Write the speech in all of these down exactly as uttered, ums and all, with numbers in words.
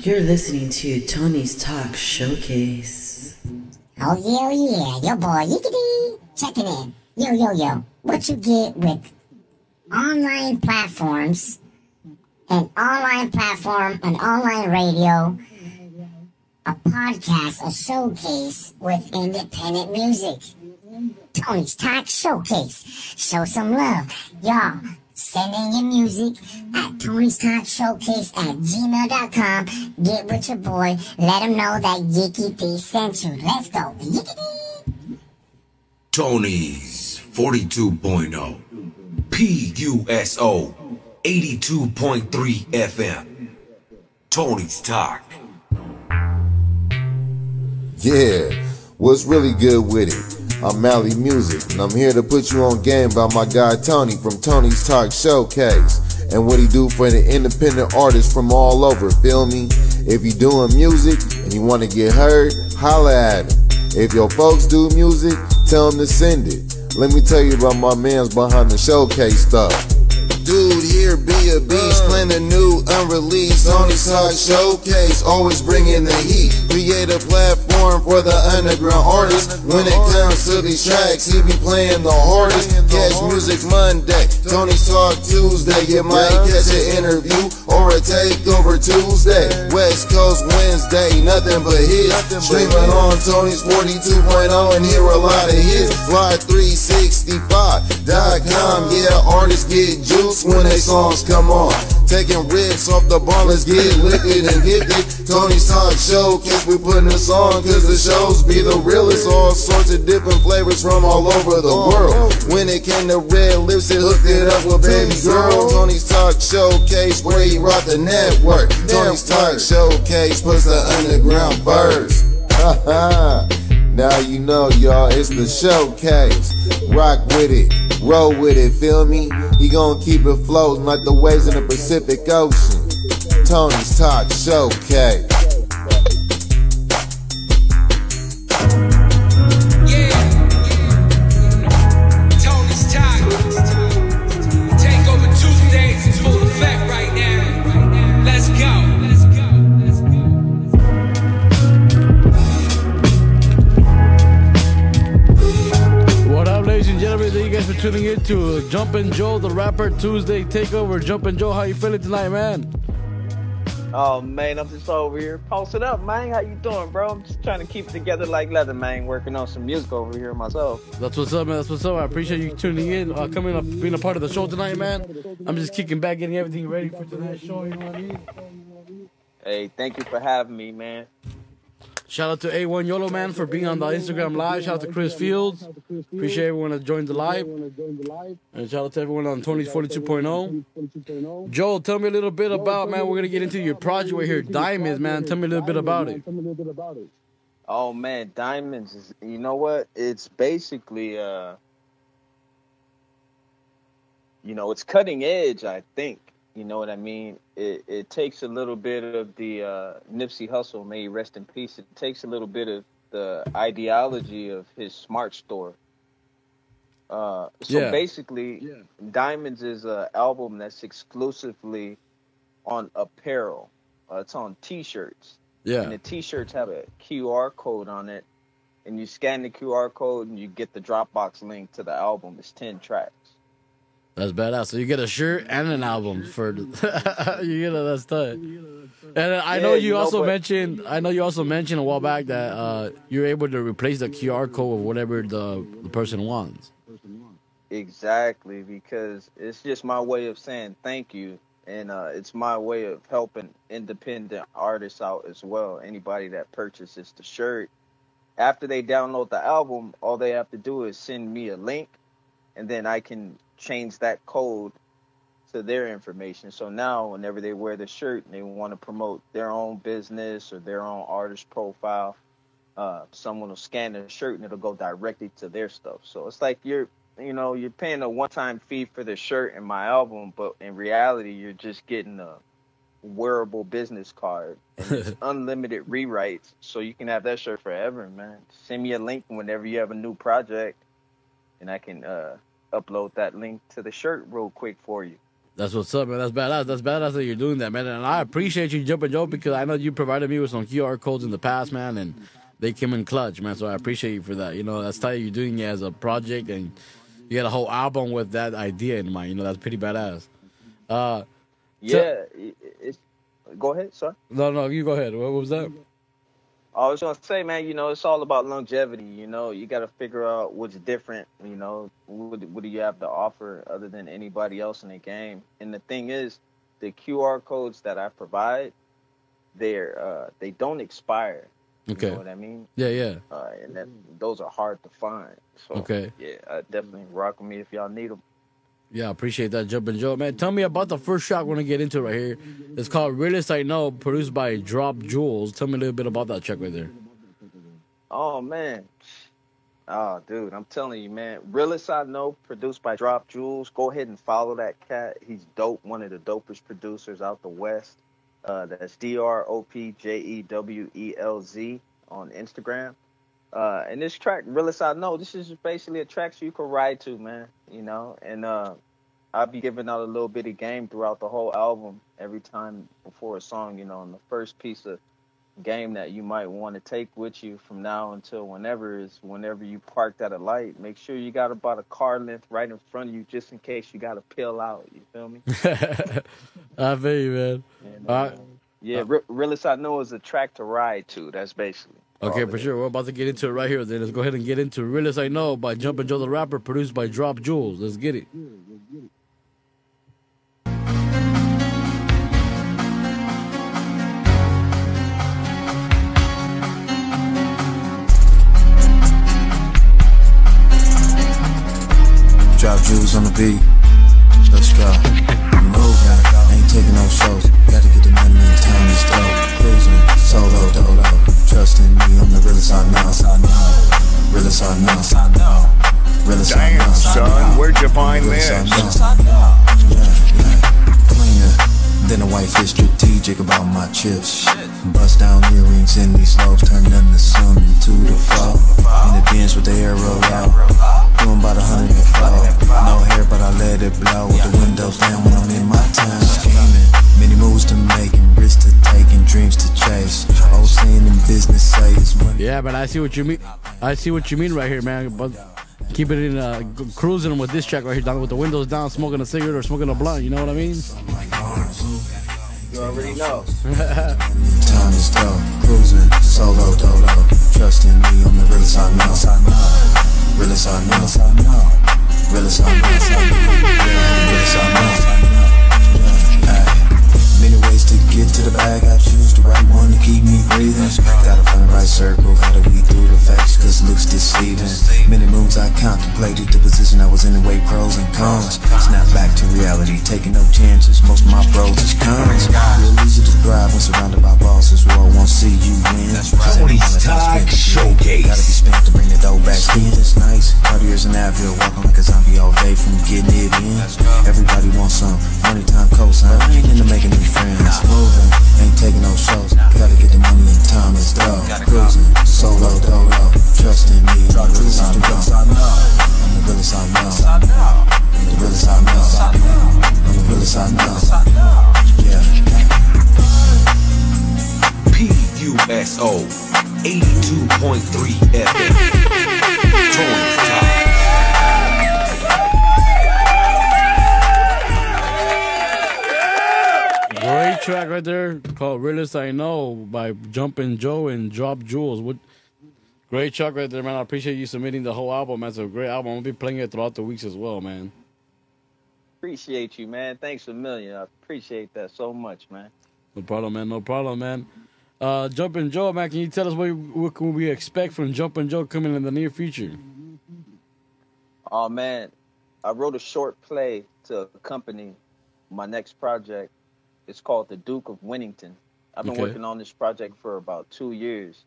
You're listening to Tony's Talk Showcase. Oh yeah, oh yeah, yo boy, Yiki P, checking in. Yo, yo, yo, what you get with online platforms, an online platform, an online radio, a podcast, a showcase with independent music. Tony's Talk Showcase. Show some love. Y'all, send in your music at Tony's Talk Showcase at gmail dot com. Get with your boy. Let him know that Yiki P sent you. Let's go. Yiki P. Tony's forty-two point oh. P U S O. eighty-two point three F M. Tony's Talk. Yeah. What's really good with it? I'm Mally Music, and I'm here to put you on game by my guy Tony from Tony's Talk Showcase and what he do for the independent artists from all over, feel me? If you doing music and you want to get heard, holla at him. If your folks do music, tell them to send it. Let me tell you about my man's behind the showcase stuff. Dude, here be a beast, plan a new unreleased Tony's Talk Showcase, always bringing the heat. Create a platform for the underground artists. When it comes to these tracks, he be playing the hardest. Catch music Monday, Tony's Talk Tuesday. You might catch an interview or a takeover Tuesday. West Coast Wednesday, nothing but hits. Streaming on Tony's forty-two point oh and hear a lot of hits. Fly three sixty-five dot com, yeah, artists get juice when they songs come on. Taking rips off the bar, let's get liquid and get it. Tony's Talk Showcase, we putting this on, cause the shows be the realest. All sorts of different flavors from all over the world. When it came to red lips, it hooked it up with baby girl. Tony's Talk Showcase, where he rock the network. Tony's Talk Showcase puts the underground first. Now you know, y'all, it's the showcase. Rock with it, roll with it, feel me? He gon' keep it floating like the waves in the Pacific Ocean. Tony's Talk Showcase. Yeah, Tony's Talk. Takeover Tuesdays is full effect right now. Let's go. Thanks for tuning in to Jumpin' Joe, the Rapper Tuesday Takeover. Jumpin' Joe, how you feeling tonight, man? Oh, man, I'm just over here. Post it up, man. How you doing, bro? I'm just trying to keep it together like leather, man. Working on some music over here myself. That's what's up, man. That's what's up. I appreciate you tuning in, uh, coming up, being a part of the show tonight, man. I'm just kicking back, getting everything ready for tonight's show. You know what I mean? Hey, thank you for having me, man. Shout out to A one YOLO, man, for being on the Instagram live. Shout out to Chris Fields. Appreciate everyone that joined the live. And shout out to everyone on Tony's forty-two point oh. Joel, tell me a little bit about, man, we're going to get into your project right here, Diamonds, man. Tell me a little bit about it. Oh, man, Diamonds is, you know what? It's basically, uh, you know, it's cutting edge, I think. You know what I mean? It, it takes a little bit of the uh, Nipsey Hussle, may he rest in peace. It takes a little bit of the ideology of his smart store. Uh, so yeah. basically, yeah. Diamonds is an album that's exclusively on apparel. Uh, it's on T-shirts. Yeah. And the T-shirts have a Q R code on it. And you scan the Q R code and you get the Dropbox link to the album. It's ten tracks. That's badass. So you get a shirt and an album for you get a that's tough. And I know yeah, you, you also know, mentioned I know you also mentioned a while back that uh, you're able to replace the Q R code with whatever the, the person wants. Exactly, because it's just my way of saying thank you, and uh, it's my way of helping independent artists out as well. Anybody that purchases the shirt, after they download the album, all they have to do is send me a link, and then I can change that code to their information. So now whenever they wear the shirt and they want to promote their own business or their own artist profile, uh, someone will scan the shirt and it'll go directly to their stuff. So it's like you're, you know, you're paying a one-time fee for the shirt and my album, but in reality, you're just getting a wearable business card. And it's unlimited rewrites. So you can have that shirt forever, man. Send me a link whenever you have a new project and I can, uh, upload that link to the shirt real quick for you. That's what's up, man. That's badass. That's badass that you're doing that, man. And I appreciate you, Jumpin' Joe, because I know you provided me with some Q R codes in the past, man, and they came in clutch, man. So I appreciate you for that. You know, that's how you're doing it as a project, and you got a whole album with that idea in mind. You know, that's pretty badass. Uh, yeah. So, it's, go ahead, sir. No, no, you go ahead. What was that? I was going to say, man, you know, it's all about longevity. You know, you got to figure out what's different. You know, what, what do you have to offer other than anybody else in the game? And the thing is, the Q R codes that I provide, they're, uh, they don't expire. Okay. You know what I mean? Yeah, yeah. Uh, and that, those are hard to find. So, okay. Yeah, I definitely rock with me if y'all need them. Yeah, I appreciate that, Jumpin' Joe. Man, tell me about the first shot we're going to get into right here. It's called Realest I Know, produced by Drop Jewelz. Tell me a little bit about that track right there. Oh, man. Oh, dude, I'm telling you, man. Realest I Know, produced by Drop Jewelz. Go ahead and follow that cat. He's dope, one of the dopest producers out the West. Uh, that's D R O P J E W E L Z on Instagram. Uh, and this track, Realest I Know, this is basically a track so you can ride to, man, you know. And uh, I'll be giving out a little bit of game throughout the whole album every time before a song, you know. And the first piece of game that you might want to take with you from now until whenever is whenever you parked at a light, make sure you got about a car length right in front of you just in case you got to peel out. You feel me? I feel you, man. And, uh, uh, yeah, uh, Realest I Know is a track to ride to. That's basically. Okay, for sure. We're about to get into it right here. Then let's go ahead and get into Realest I Know by Jumpin' Joe the Rapper, produced by Drop Jewelz. Let's get it. Drop Jewelz on the beat. Let's go. I'm moving. I ain't taking no shows. Got to get the money in time. It's dope. Cruising. Solo, dolo. Trust in me, I'm the realest I know. Realest I know. Realest I know. Damn, son, where'd you find this? Realest I know. Yeah, yeah. Cleaner than a whitefish, strategic about my chips. Bust down earrings in these slopes, turn them to something to the fall. In the dance with the arrow out. Doing about a hundred and four. No hair, but I let it blow. With the windows down when I'm in my time. Scheming. Many moves to make and risks to take and dreams to chase. All sin and business say it's money. Yeah, but I see what you mean. I see what you mean right here, man. But keep it in, uh, cruising with this track right here, down with the windows down, smoking a cigarette or smoking a blunt. You know what I mean? You already know. Time is dope, cruising solo dolo. Trust in me, I'm the realest I know. Realest I know. Realest I know. Realest I know. Many ways to get to the bag, I choose the right one to keep me breathing. Gotta find the right circle, gotta weed through the facts, cause looks deceiving. Many moves I contemplated, the position I was in, the way pros and cons. Snap back to reality, taking no chances, most of my bros is cons. Real easy to thrive when surrounded by bosses who I won't see you win. Tony's Talk Showcase. Gotta be spent to bring the dough back in. It's nice, Cartier's an Advil, walking like a zombie all day from getting it in. Everybody wants some, money time cosign, I ain't into making new friends. Moving, ain't taking no shows. Gotta get the money in time, it's dope. Cruising, solo, dolo. Trust in me, I'm the realest I know. I'm the realest I know. I'm the realest I know. I'm the realest I know. Yeah. P U S O eighty-two point three F M. Tony's Talk. Great track right there called Realest I Know by Jumpin' Joe and Drop Jewelz. What great track right there, man. I appreciate you submitting the whole album. That's a great album. We'll be playing it throughout the weeks as well, man. Appreciate you, man. Thanks a million. I appreciate that so much, man. No problem, man. No problem, man. Uh, Jumpin' Joe, man, can you tell us what, what can we expect from Jumpin' Joe coming in the near future? Oh, man. I wrote a short play to accompany my next project. It's called The Duke of Winnington. I've been okay. working on this project for about two years.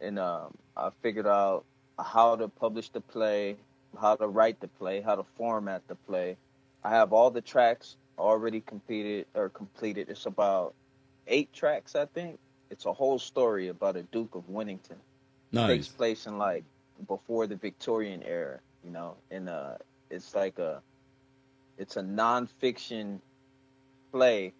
And um, I figured out how to publish the play, how to write the play, how to format the play. I have all the tracks already completed or completed. It's about eight tracks, I think. It's a whole story about a Duke of Winnington. Nice. It takes place in like before the Victorian era, you know, and uh, it's like a, it's a nonfiction play,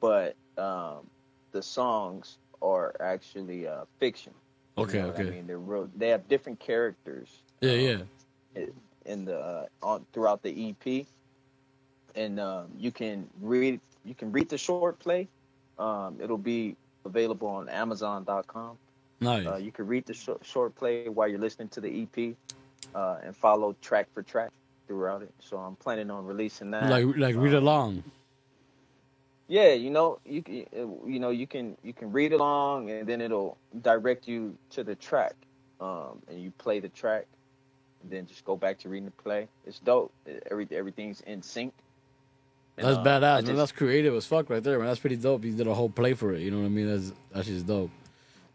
but um, the songs are actually uh, fiction. Okay, you know okay. I mean, they're real, they have different characters. Yeah, um, yeah. In the uh, on, throughout the E P, and um, you can read you can read the short play. Um, it'll be available on Amazon dot com. Nice. Uh, you can read the sh- short play while you're listening to the E P, uh, and follow track for track throughout it. So I'm planning on releasing that. Like like read um, along. Yeah, you know, you can, you know, you can you can read along, and then it'll direct you to the track, um, and you play the track, and then just go back to reading the play. It's dope. Every everything's in sync. And, that's um, badass. Just, man, that's creative as fuck right there, man. That's pretty dope. You did a whole play for it. You know what I mean? That's that's just dope.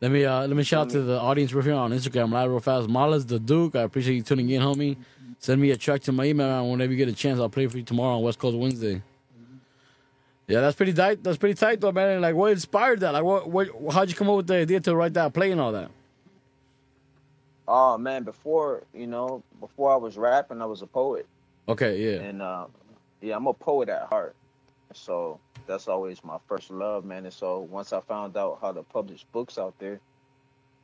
Let me uh, let me shout out to the audience. We're here on Instagram live real fast. Mala's the Duke. I appreciate you tuning in, homie. Send me a track to my email, and whenever you get a chance, I'll play for you tomorrow on West Coast Wednesday. Yeah, that's pretty tight. That's pretty tight, though, man. And, like, what inspired that? Like, what, what? How'd you come up with the idea to write that play and all that? Oh man, before you know, before I was rapping, I was a poet. Okay, yeah. And uh, yeah, I'm a poet at heart, so that's always my first love, man. And so once I found out how to publish books out there,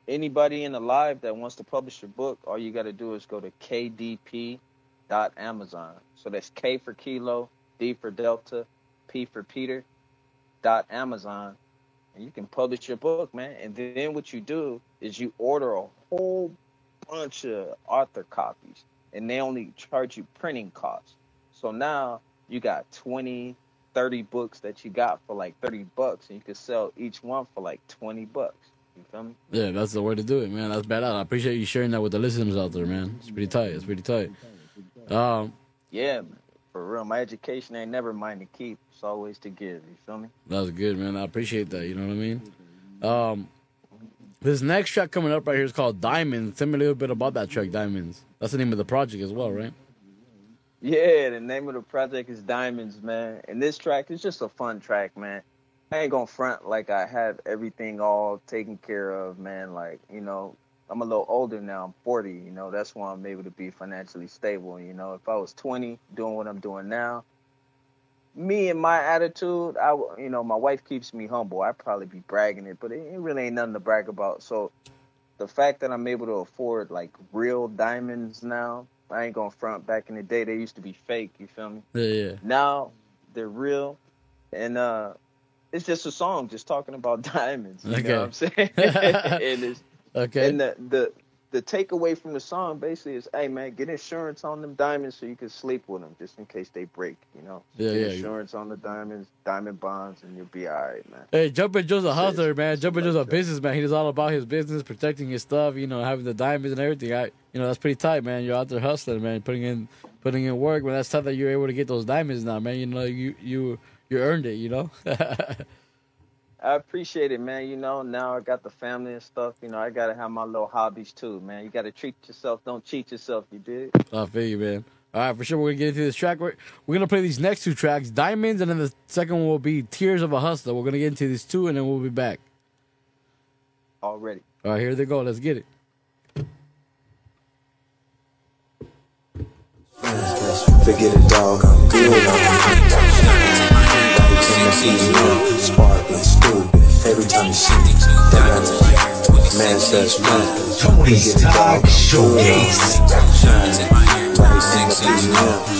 anybody in the live that wants to publish a book, all you got to do is go to k d p dot amazon. So that's K for Kilo, D for Delta, P for Peter, dot Amazon, and you can publish your book, man. And then what you do is you order a whole bunch of author copies, and they only charge you printing costs. So now you got twenty, thirty books that you got for like thirty bucks, and you can sell each one for like twenty bucks. You feel me? Yeah, that's the way to do it, man. That's badass. I appreciate you sharing that with the listeners out there, man. It's pretty tight. It's pretty tight. Um, yeah, man. For real, my education ain't never mine to keep. It's always to give. You feel me? That's good, man. I appreciate that. You know what I mean? Um, this next track coming up right here is called Diamonds. Tell me a little bit about that track, Diamonds. That's the name of the project as well, right? Yeah, the name of the project is Diamonds, man. And this track is just a fun track, man. I ain't gonna front like I have everything all taken care of, man. Like, you know, I'm a little older now. I'm forty, you know. That's why I'm able to be financially stable, you know. If I was twenty doing what I'm doing now, me and my attitude, I, you know, my wife keeps me humble. I'd probably be bragging it, but it really ain't nothing to brag about. So the fact that I'm able to afford, like, real diamonds now, I ain't going to front. Back in the day, they used to be fake, you feel me? Yeah, yeah. Now they're real, and uh, it's just a song just talking about diamonds, you okay. know what I'm saying? And it's... Okay. And the, the the takeaway from the song basically is, hey, man, get insurance on them diamonds so you can sleep with them just in case they break, you know? Yeah, get yeah, insurance yeah. on the diamonds, diamond bonds, and you'll be all right, man. Hey, Jumpin' Joe's a hustler, man. Jumpin' Joe's a businessman. He's all about his business, protecting his stuff, you know, having the diamonds and everything. I, you know, that's pretty tight, man. You're out there hustling, man, putting in putting in work. When that's tough that you're able to get those diamonds now, man. You know, you, you, you earned it, you know? I appreciate it, man. You know, now I got the family and stuff. You know, I got to have my little hobbies, too, man. You got to treat yourself. Don't cheat yourself, you dig? I feel you, man. All right, for sure, we're going to get into this track. We're, we're going to play these next two tracks, Diamonds, and then the second one will be Tears of a Hustla. We're going to get into these two, and then we'll be back. Already. All right, here they go. Let's get it. Forget it, dog. I'm good. Sparkling, stupid, every time you see me. Man says man. Tony's Talk Showcase.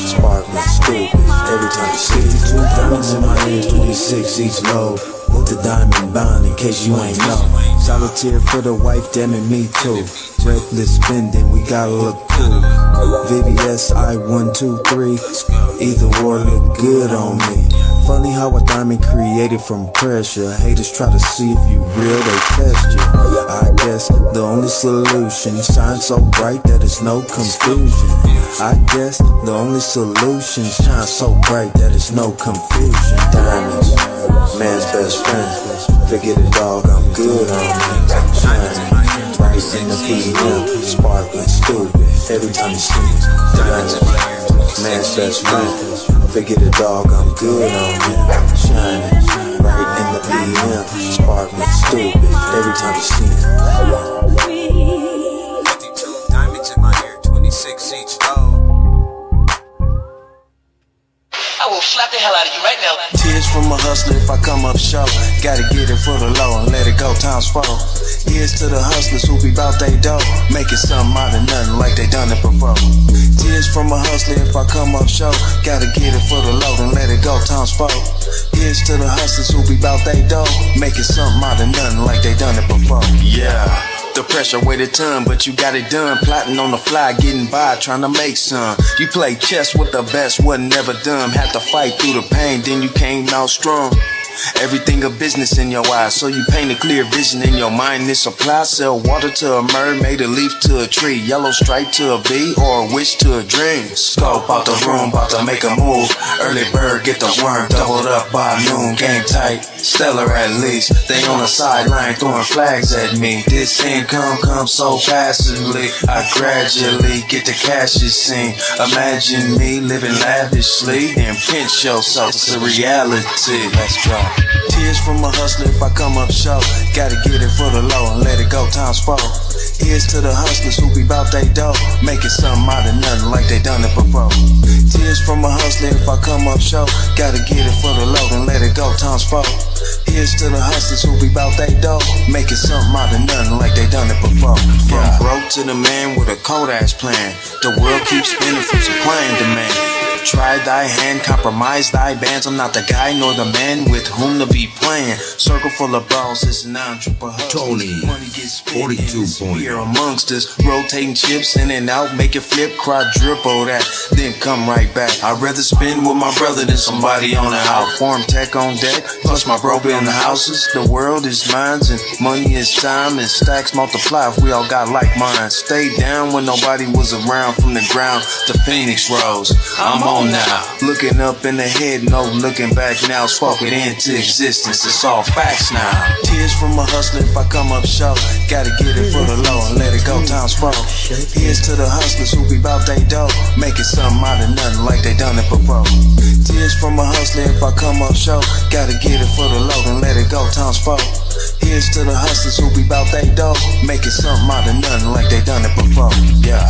Sparkling, stupid, every time you see me. Two diamonds in my ears, twenty-six each low. With the diamond bond in case you ain't know. Solitaire for the wife, damn it, me too. Reckless spending, we gotta look cool. V B S, I one two three. Either or look good on me. Funny how a diamond created from pressure. Haters try to see if you real, they test you. I guess the only solution, shine so bright that it's no confusion. I guess the only solution, shine so bright that it's no confusion. Diamonds, man's best friend. Forget it, dog, I'm good on it. Shine bright in the P M, sparkling, stupid, every time you see me. Diamonds. Man's best friend. Forget it, dog, I'm good on it. Shining right in the P M, sparkling, stupid, every time you see it. fifty-two diamonds in my ear, twenty-six each, oh. I will slap the hell out of you right now. Gotta get it for the low and let it go times four. Here's to the hustlers who be bout they dough, making something out of nothing like they done it before. Tears from a hustler if I come up show. Gotta get it for the low and let it go times four. Here's to the hustlers who be bout they dough, making something out of nothing like they done it before. Yeah. The pressure weighed a ton, but you got it done. Plotting on the fly, getting by, trying to make some. You play chess with the best, wasn't never dumb. Had to fight through the pain, then you came out strong. Everything a business in your eyes, so you paint a clear vision in your mind. This apply, sell water to a mermaid, a leaf to a tree, yellow stripe to a bee, or a wish to a dream. Scope out the room, about to make a move. Early bird, get the worm, doubled up by noon. Game tight, stellar at least. They on the sideline, throwing flags at me. This income comes so passively. I gradually get the cash it seems. Imagine me living lavishly and pinch yourself, it's a reality. Let's go. Tears from a hustler if I come up short. Gotta get it for the low and let it go times four. Here's to the hustlers who be bout they dough, making something out of nothing like they done it before. Tears from a hustler if I come up short. Gotta get it for the low and let it go times four. Here's to the hustlers who be bout they dough, making something out of nothing like they done it before. From broke to the man with a cold ass plan. The world keeps spinning from supply and demand. Try thy hand, compromise thy bands. I'm not the guy nor the man with whom to be playing. Circle full of balls, it's an entrepreneur. Tony, forty-two points. Here amongst us, rotating chips in and out, make it flip, quadruple that, then come right back. I'd rather spend with my brother than somebody on the house. Farm tech on deck, plus my bro building houses. The world is mine and money is time, and stacks multiply if we all got like mine. Stay down when nobody was around. From the ground, the phoenix rose. I'm on now, looking up in the head, no looking back now. Spark it into existence, it's all facts now. Tears from a hustler if I come up short. Gotta get it for the low and let it go times four. Here's to the hustlers who be bout they dough, making something out of nothing like they done it before. Tears from a hustler if I come up short. Gotta get it for the low and let it go times four. Here's to the hustlers who be bout they dough, making something out of nothing like they done it before. Yeah.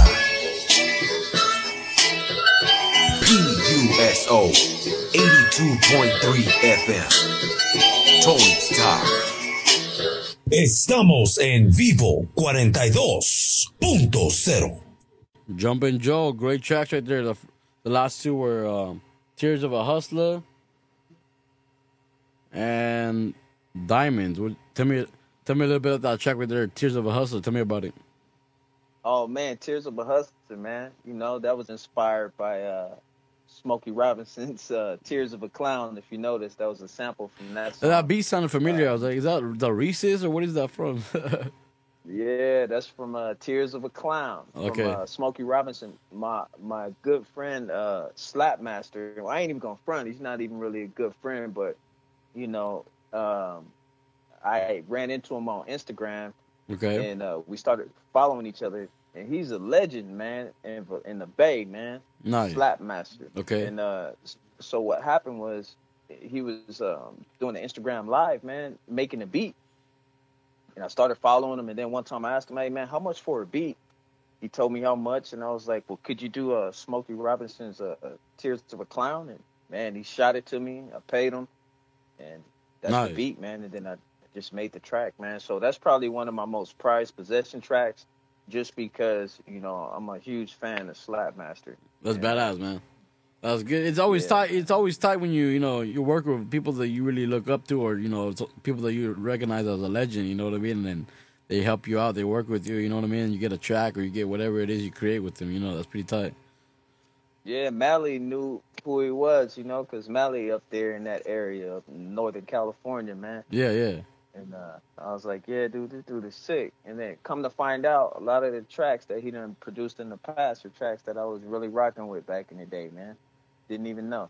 U S O eighty-two point three F M Tony's Talk. Estamos en vivo forty-two point zero. Jumpin' Joe, great tracks right there. The, the last two were um, Tears of a Hustla and Diamonds. Tell me, tell me a little bit about that track right there. Tears of a Hustla. Tell me about it. Oh man, Tears of a Hustla, man. You know that was inspired by. Uh, Smokey Robinson's uh, Tears of a Clown. If you notice, that was a sample from that song. That beat sounded familiar. I was like, is that the Reese's or what is that from? Yeah, that's from uh, Tears of a Clown. Okay. From, uh, Smokey Robinson, my my good friend uh, Slapmaster. Well, I ain't even gonna front. He's not even really a good friend, but you know, um, I ran into him on Instagram. Okay. And uh, we started following each other. And he's a legend, man, in, in the Bay, man. Nice. Slapmaster. Okay. And uh, so what happened was he was um, doing an Instagram live, man, making a beat. And I started following him. And then one time I asked him, hey, man, how much for a beat? He told me how much. And I was like, well, could you do uh, Smokey Robinson's uh, Tears of a Clown? And, man, he shot it to me. I paid him. And that's nice. The beat, man. And then I just made the track, man. So that's probably one of my most prized possession tracks. Just because, you know, I'm a huge fan of Slapmaster. That's badass, man. That's good. It's always yeah. tight. It's always tight when you, you know, you work with people that you really look up to, or, you know, people that you recognize as a legend, you know what I mean? And they help you out. They work with you, you know what I mean? You get a track or you get whatever it is you create with them, you know, that's pretty tight. Yeah, Mally knew who he was, you know, because Mally up there in that area of Northern California, man. Yeah, yeah. And uh, I was like, yeah, dude, this dude is sick. And then come to find out, a lot of the tracks that he done produced in the past are tracks that I was really rocking with back in the day, man. Didn't even know.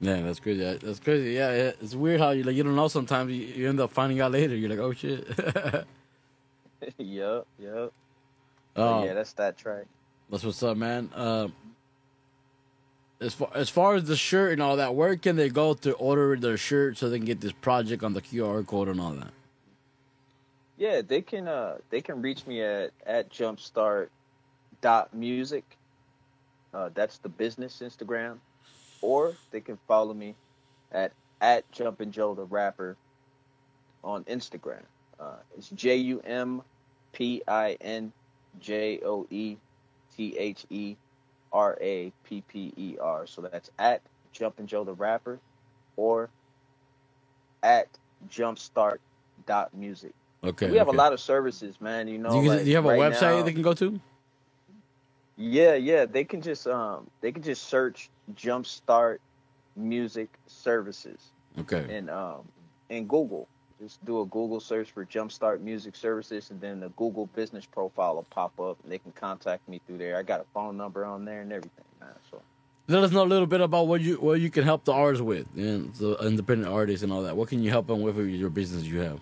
Yeah, that's crazy. That's crazy. Yeah, yeah. It's weird how you like you don't know sometimes. You, you end up finding out later. You're like, oh, shit. Yup, yup. Um, yeah, that's that track. That's what's up, man. Uh, As far, as far as the shirt and all that, where can they go to order their shirt so they can get this project on the Q R code and all that? Yeah, they can uh, they can reach me at, at jumpstart dot music. Uh, that's the business Instagram. Or they can follow me at, at Jumpin' Joe the Rapper on Instagram. Uh, it's J U M P I N J O E T H E R A P P E R. So that's at Jumpin' Joe the Rapper or at Jumpstart dot music. Okay. We have okay. a lot of services, man. You know, do you, like, do you have a right website now, they can go to? Yeah, yeah. They can just um they can just search Jumpstart Music Services. Okay. And um in Google. Just do a Google search for Jumpstart Music Services, and then the Google business profile will pop up, and they can contact me through there. I got a phone number on there and everything, man. So let us know a little bit about what you what you can help the artists with, and the independent artists and all that. What can you help them with with your business you have?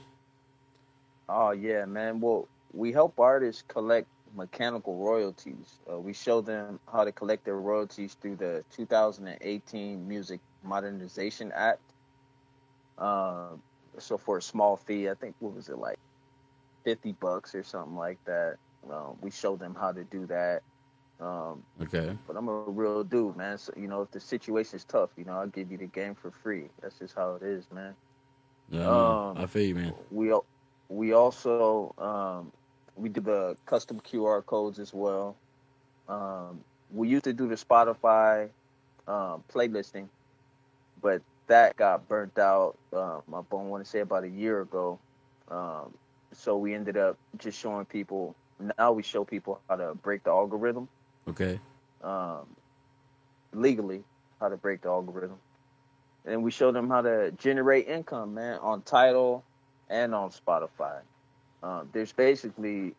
Oh, yeah, man. Well, we help artists collect mechanical royalties. Uh, we show them how to collect their royalties through the two thousand eighteen Music Modernization Act. Uh, so for a small fee, I think, what was it, like fifty bucks or something like that. Uh, we show them how to do that. Um, okay. But I'm a real dude, man. So, you know, if the situation's tough, you know, I'll give you the game for free. That's just how it is, man. Yeah, um, I feel you, man. We We also, um, we do the custom Q R codes as well. Um, we used to do the Spotify uh, playlisting, but that got burnt out, um, I don't want to say about a year ago. Um, so we ended up just showing people, now we show people how to break the algorithm. Okay. Um, legally, how to break the algorithm. And we show them how to generate income, man, on Tidal and on Spotify. Uh, there's basically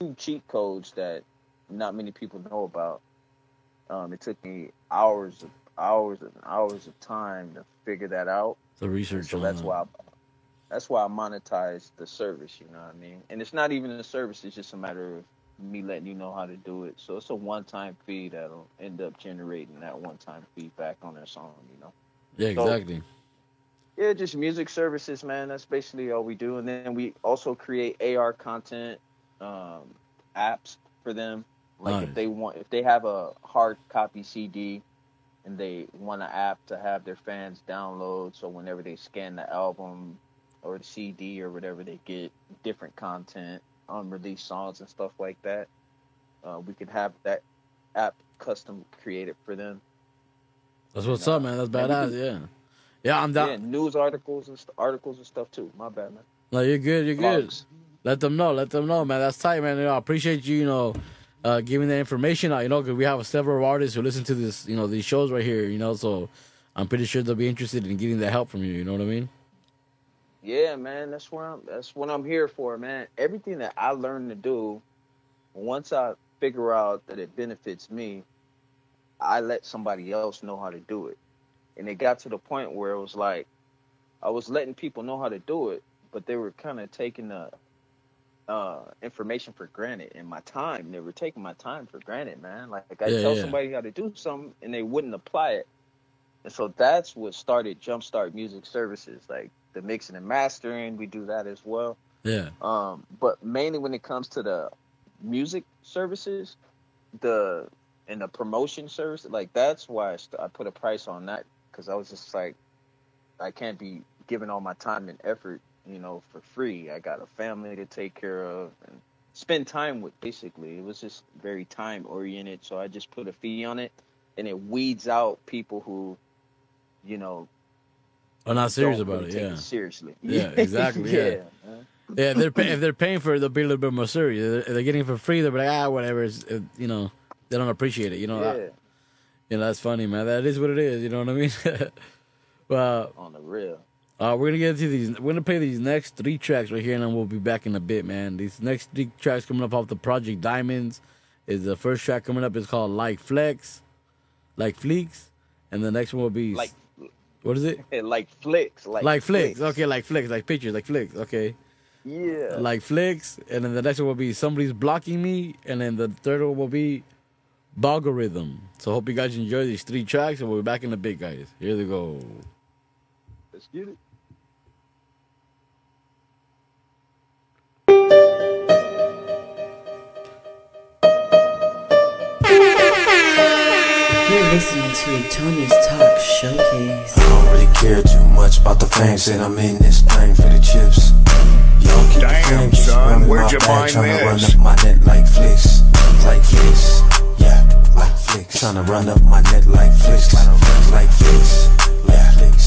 two cheat codes that not many people know about. Um, it took me hours of hours and hours of time to figure that out. The research. So that's why I, that's why I monetize the service, you know what I mean? And it's not even a service, it's just a matter of me letting you know how to do it. So it's a one-time fee that'll end up generating that one-time fee back on their song, you know? Yeah, exactly. So, yeah, just music services, man. That's basically all we do. And then we also create A R content, um, apps for them. Like nice. if they want, if they have a hard copy C D and they want an app to have their fans download, so whenever they scan the album or the C D or whatever, they get different content, unreleased songs and stuff like that. Uh, we could have that app custom created for them. That's what's and, up, man. That's badass, can, yeah. Yeah, I'm down. Yeah, news articles and st- articles and stuff too. My bad, man. No, you're good. You're Vlogs. good. Let them know. Let them know, man. That's tight, man. You know, I appreciate you. You know, uh, giving that information out. You know, because we have several artists who listen to this. You know, these shows right here. You know, so I'm pretty sure they'll be interested in getting that help from you. You know what I mean? Yeah, man. That's what I'm. That's what I'm here for, man. Everything that I learn to do, once I figure out that it benefits me, I let somebody else know how to do it. And it got to the point where it was like, I was letting people know how to do it, but they were kind of taking the uh, information for granted. And my time, they were taking my time for granted, man. Like, like I yeah, tell yeah. somebody how to do something, and they wouldn't apply it. And so that's what started Jumpstart Music Services. Like, the mixing and mastering, we do that as well. Yeah. Um, but mainly when it comes to the music services, the and the promotion service, like, that's why I, st- I put a price on that. Because I was just like, I can't be giving all my time and effort, you know, for free. I got a family to take care of and spend time with, basically. It was just very time-oriented, so I just put a fee on it, and it weeds out people who, you know, are not serious about really it, yeah. It seriously. Yeah, exactly, yeah. Yeah, yeah they're pay- if they're paying for it, they'll be a little bit more serious. If they're getting it for free, they'll be like, ah, whatever. It's, it, you know, they don't appreciate it, you know. Yeah. I, You know, that's funny, man. That is what it is. You know what I mean? Well, on the real. Uh, we're gonna get to these. We're gonna play these next three tracks right here, and then we'll be back in a bit, man. These next three tracks coming up off the project Diamonds is the first track coming up. It's called Like Flix, Like Flix, and the next one will be like. What is it? Like Flix. Like, like Flix. Okay, Like Flix. Like pictures. Like Flix. Okay. Yeah. Like Flix, and then the next one will be Somebody's Blocking Me, and then the third one will be Ballgorithm. So hope you guys enjoy these three tracks, and we'll be back in a bit, guys. Here they go. Let's get it. Here we listening to Tony's Talk Showcase. I don't really care too much about the fame, said I'm in this thing for the chips. Yo, keep damn, the fame, son, where'd you find this? Run up my net like Flix, like Flix, yeah, like Flix. Tryna run up my net like Flix, like Flix, yeah, Flix.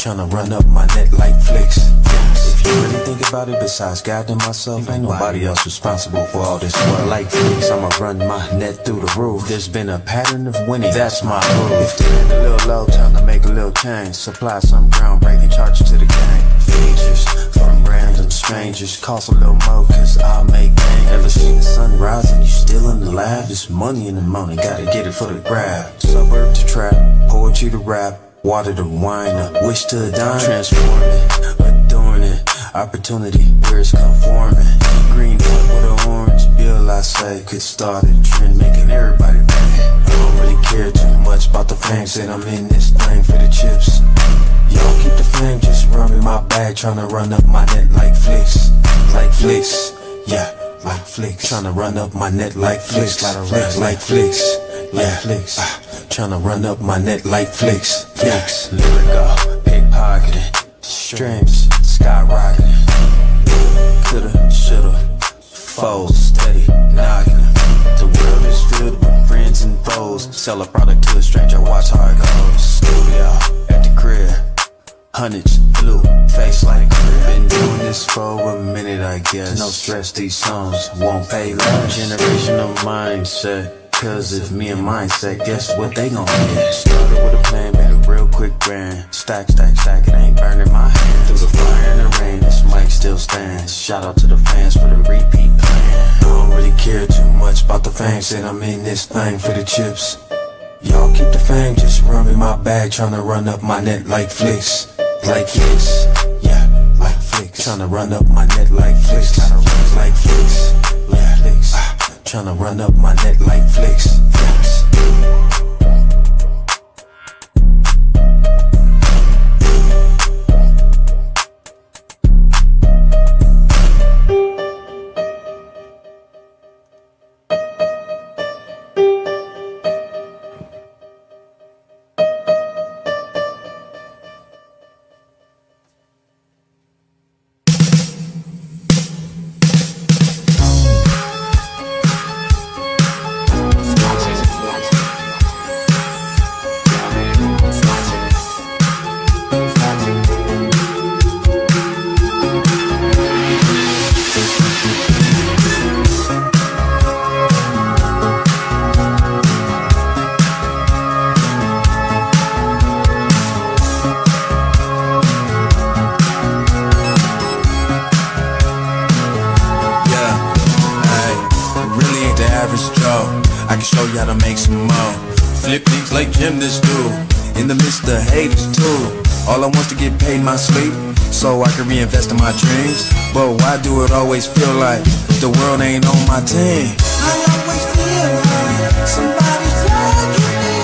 Tryna run up my net like Flix. If you really think about it, besides God and myself, ain't nobody else responsible for all this work. Like Flix, I'ma run my net through the roof. There's been a pattern of winning, that's my move. If they're a little low, time to make a little change. Supply some groundbreaking charges to the game. Features from random strangers, cost a little more, cause I'll make gain. Ever seen the sun rise and you still in the lab? There's money in the morning, gotta get it for the grab. Suburb to trap, poetry to rap, water to wine, a wish to a dime. Transform it, adorn it, opportunity where it's conforming. Green with an orange bill, I say, could start a trend, making everybody pay. I don't really care too much about the fame, said I'm in this thing for the chips. Y'all keep the flame, just rubbing my bag, tryna run up my net like Flix, like Flix, yeah, like Flix. Tryna run up my net like Flix, like Flix, yeah, Flix. Tryna run up my net like Flix, Flix. Lyrical, pickpocketing, streams skyrocketing. Coulda, shoulda, foes steady knocking. The world is filled with friends and foes. Sell a product to a stranger, watch how it goes. Studio at the crib, hundreds, blue, face like crib. Been doing this for a minute, I guess. No stress, these songs won't pay less. Generational mindset. Cause if me and mindset, guess what they gon' get? Started with a plan, made a real quick grand. Stack, stack, stack, it ain't burning my hand. Through the fire and the rain, this mic still stands. Shout out to the fans for the repeat plan. I don't really care too much about the fame, said I'm in this thing for the chips. Y'all keep the fame, just rubbing my bag, tryna run up my net like Flix, like Flix, yeah, like Flix. Tryna run up my net like Flix, like Flix, yeah, Flix. Tryna run up my net like Flix, Flix. Reinvest in my dreams, but why do it always feel like the world ain't on my team? I always feel like somebody's blocking me.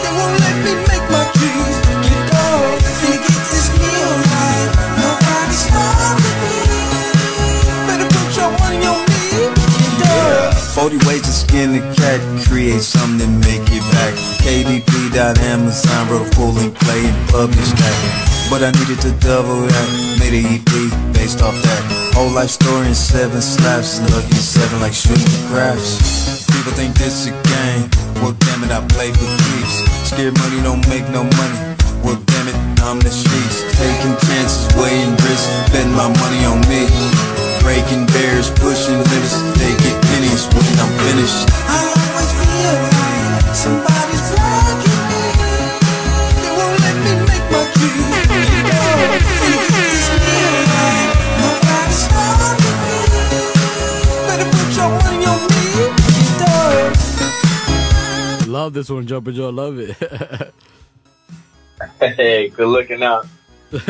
They won't let me make my dreams get old. Finna get this meal right, nobody's stopping me. Better put your money on me, get yeah. forty ways to skin the cat, create something to make it back. K D P dot Amazon wrote a full and play and published that. But I needed to double that, made an E P based off that. Whole life story in seven slaps, lucky seven like shooting craps. People think this a game, well damn it I play for keeps. Scared money don't make no money, well damn it I'm the streets. Taking chances, weighing risks, betting my money on me. Breaking barriers, pushing limits, they get pennies when I'm finished. I always feel like somebody's blocking me. They won't let me make my dreams. Love this one, Jumpin' Joe. I love it. Hey, good looking out. You're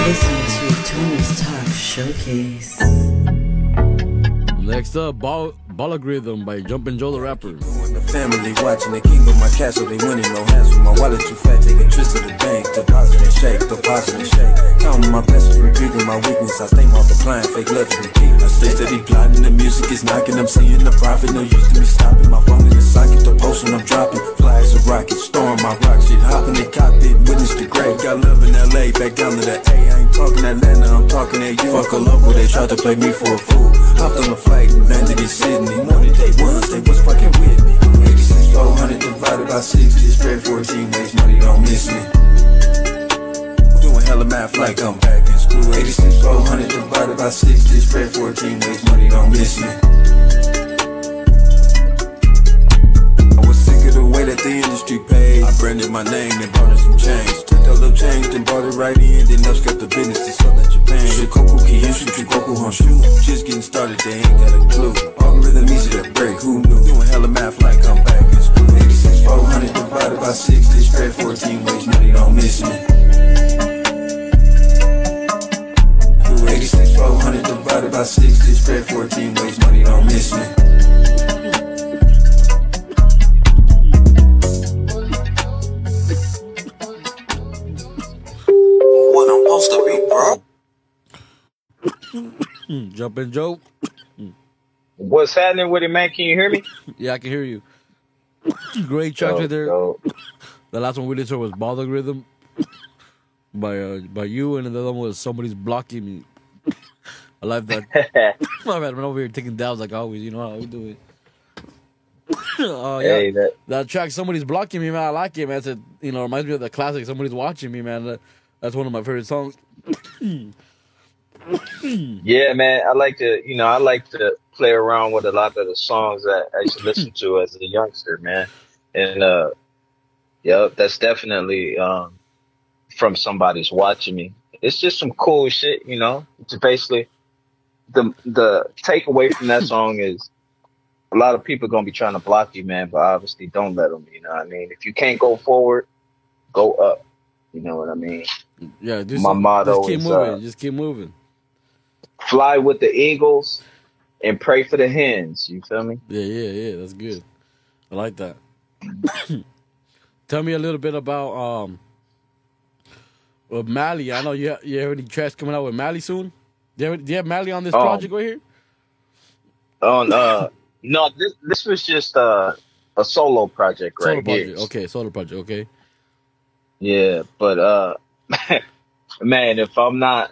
listening to Tony's Talk Showcase. Next up, Ball- Ballgorithm by Jumpin' Joe the Rapper. Family watching, the king of my castle, they winning, no hassle. My wallet too fat, take a twist to the bank. Deposit and shake, deposit and shake. Counting my blessings, rebuking my weakness. I stay multiplying, fake love and keep. I stay steady plotting, the music is knocking. I'm seeing the profit, no use to me stopping. My phone in the socket, the post when I'm dropping. Fly as a rocket, storm my rock shit. Hopping the cockpit, witness the grave. Got love in L A, back down to the A. I ain't talking Atlanta, I'm talking at you. Fuck a local, they tried to play me for a fool. Hopped on a flight and landed in Sydney. Wanted they once, they was fucking with me. eighty-six, four hundred divided by sixty, spread fourteen ways, money don't miss me. Doing hella math like I'm back in school. eighty-six, four hundred divided by sixty, spread fourteen ways, money don't miss me. I was sick of the way that the industry paid. I branded my name, then brought in some change. Took that little change, then brought it right in, then upscaled the business, they sold at Japan. Shikoku Kiyenshu, Shikoku Honshu. Just getting started, they ain't got a clue. Ballgorithm easy to break, who knew? Doing hella math like I'm back in school. eighty-six, four hundred divided by sixty, spread fourteen ways, money don't miss me. eighty-six, four hundred divided by sixty, spread fourteen ways, money don't miss me. What I'm supposed to be, bro? Jumpin' Joe. What's happening with it, man? Can you hear me? Yeah, I can hear you. Great track right there. Yo. The last one we listened to was Ballgorithm by uh, by you, and the other one was Somebody's Blocking Me. I like that. My bad, I'm over here taking dabs like always. You know how we do it. Oh uh, yeah, hey, that-, that track Somebody's Blocking Me, man. I like it, man. It's a, you know, reminds me of the classic Somebody's Watching Me, man. That's one of my favorite songs. Yeah, man. I like to, you know, I like to play around with a lot of the songs that I used to listen to as a youngster, man. And uh, yeah, that's definitely um, from Somebody's Watching Me. It's just some cool shit, you know. It's basically the the takeaway from that song is a lot of people are gonna be trying to block you, man. But obviously, don't let them. You know what I mean? If you can't go forward, go up. You know what I mean? Yeah. Just, my motto just keep is moving. Uh, just keep moving. Fly with the eagles and pray for the hens. You feel me? Yeah, yeah, yeah. That's good. I like that. Tell me a little bit about um, with Mally. I know you have, you have any tracks coming out with Mally soon? Do you have, do you have Mally on this um, project right here? On uh, no, this this was just uh, a solo project right solo project. here. Okay, solo project. Okay. Yeah, but uh, man, if I'm not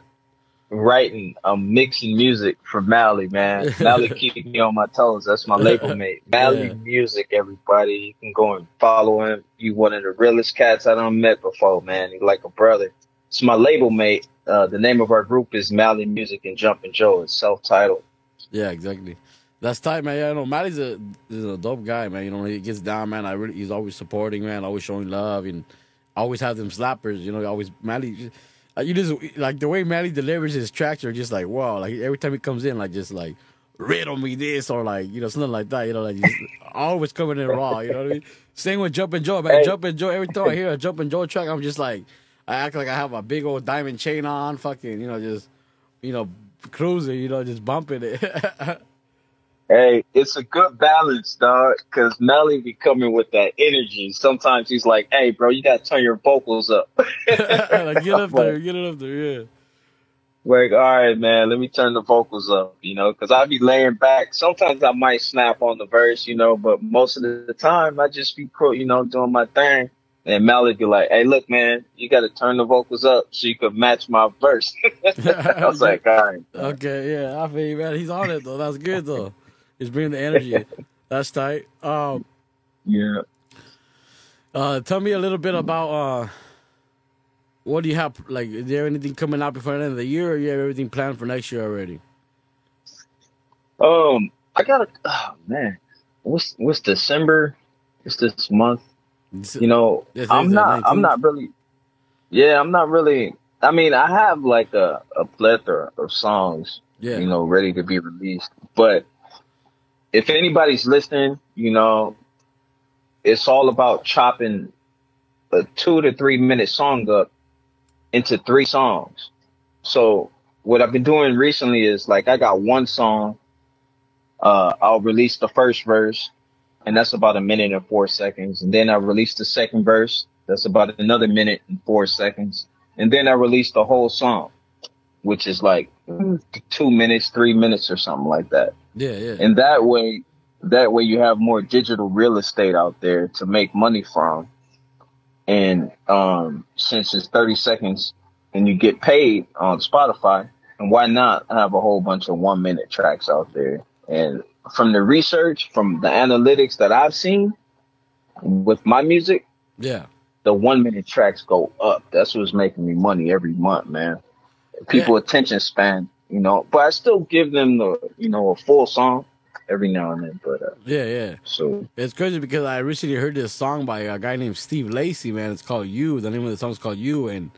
writing, I'm um, mixing music for Mally, man. Mally keeping me on my toes. That's my label mate. Mally yeah. Music, everybody. You can go and follow him. You one of the realest cats I done met before, man. He's like a brother. It's my label mate. Uh, the name of our group is Mally Music and Jumpin' Joe. It's self-titled. Yeah, exactly. That's tight, man. Yeah, I know Mally's a is a dope guy, man. You know, he gets down, man. I really he's always supporting, man. Always showing love and always have them slappers. You know, always Mally. You just like the way Mally delivers his tracks are just like wow. Like every time he comes in, like just like riddle me this or like you know something like that. You know, like just always coming in raw. You know what I mean? Same with Jumpin' Joe, man. Hey. Jumpin' Joe. Every time I hear a Jumpin' Joe track, I'm just like I act like I have a big old diamond chain on, fucking you know, just you know cruising, you know, just bumping it. Hey, it's a good balance, dog, because Mally be coming with that energy. Sometimes he's like, hey, bro, you got to turn your vocals up. Like, get up there, get it up there, yeah. Like, all right, man, let me turn the vocals up, you know, because I be laying back. Sometimes I might snap on the verse, you know, but most of the time I just be, you know, doing my thing. And Mally be like, hey, look, man, you got to turn the vocals up so you could match my verse. I was like, all right. Man. Okay, yeah, I feel you, man. He's on it, though. That's good, though. It's bringing the energy. That's tight. Um, yeah. Uh, tell me a little bit about uh, what do you have? Like, is there anything coming out before the end of the year, or you have everything planned for next year already? Um, I got a oh man. What's what's December? It's this month. You know, yes, I'm not. I'm not really. Yeah, I'm not really. I mean, I have like a a plethora of songs. Yeah. You know, ready to be released, but. If anybody's listening, you know, it's all about chopping a two to three minute song up into three songs. So what I've been doing recently is like I got one song. Uh, I'll release the first verse. and that's about a minute and four seconds. And then I released the second verse. That's about another minute and four seconds. And then I released the whole song, which is like two minutes, three minutes or something like that. Yeah, yeah. And that way, that way you have more digital real estate out there to make money from. And um, since it's thirty seconds and you get paid on Spotify, and why not have a whole bunch of one minute tracks out there? And from the research, from the analytics that I've seen with my music, yeah, the one minute tracks go up. That's what's making me money every month, man. People yeah. attention span, you know, but I still give them the, you know, a full song every now and then. But uh, yeah, yeah. So it's crazy because I recently heard this song by a guy named Steve Lacy, man. It's called You. The name of the song is called You, and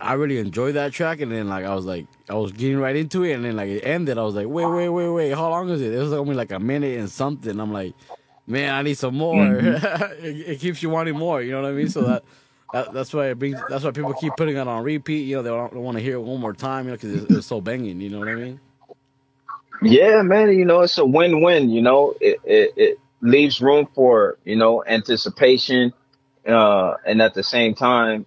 I really enjoyed that track. And then like I was like, I was getting right into it, and then like it ended. I was like, wait, wait, wait, wait. How long is it? It was only like a minute and something. I'm like, man, I need some more. Mm-hmm. it, it keeps you wanting more. You know what I mean? So that, that that's why it brings. That's why people keep putting it on repeat. You know, they don't want to hear it one more time. You know, because it's, it's so banging. You know what I mean? Yeah, man. You know, it's a win-win. You know, it it, it leaves room for, you know, anticipation, uh, and at the same time,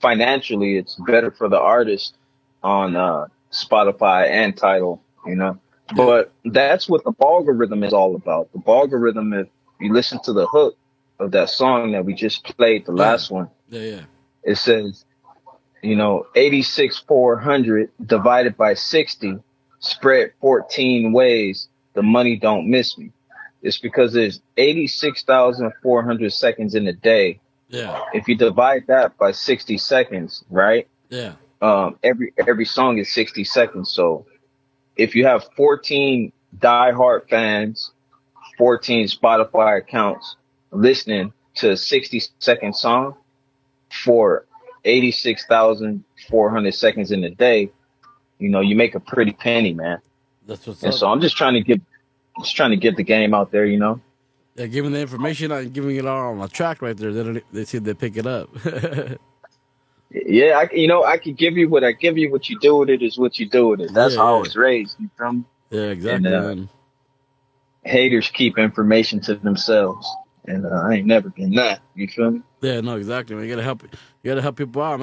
financially, it's better for the artist on uh, Spotify and Tidal. You know. But that's what the Ballgorithm is all about. The Ballgorithm, if you listen to the hook of that song that we just played, the yeah. last one, yeah, yeah, it says, you know, eighty-six thousand four hundred divided by sixty, spread fourteen ways, the money don't miss me. It's because there's eighty-six thousand four hundred seconds in a day. Yeah. If you divide that by sixty seconds, right? Yeah. Um, every every song is sixty seconds, so if you have fourteen diehard fans, fourteen Spotify accounts listening to a sixty second song for eighty-six thousand four hundred seconds in a day, you know, you make a pretty penny, man. That's what's and up. So I'm just trying to get, just trying to get the game out there, you know? Yeah, giving the information out and giving it all on a track right there. They, don't, they see they pick it up. Yeah, I, you know, I can give you what I give you. What you do with it is what you do with it. That's yeah, how yeah. I was raised. You feel me? Yeah, exactly. And, uh, man. Haters keep information to themselves, and uh, I ain't never been that. You feel me? Yeah, no, exactly. Man. You gotta help. You gotta help people out, man.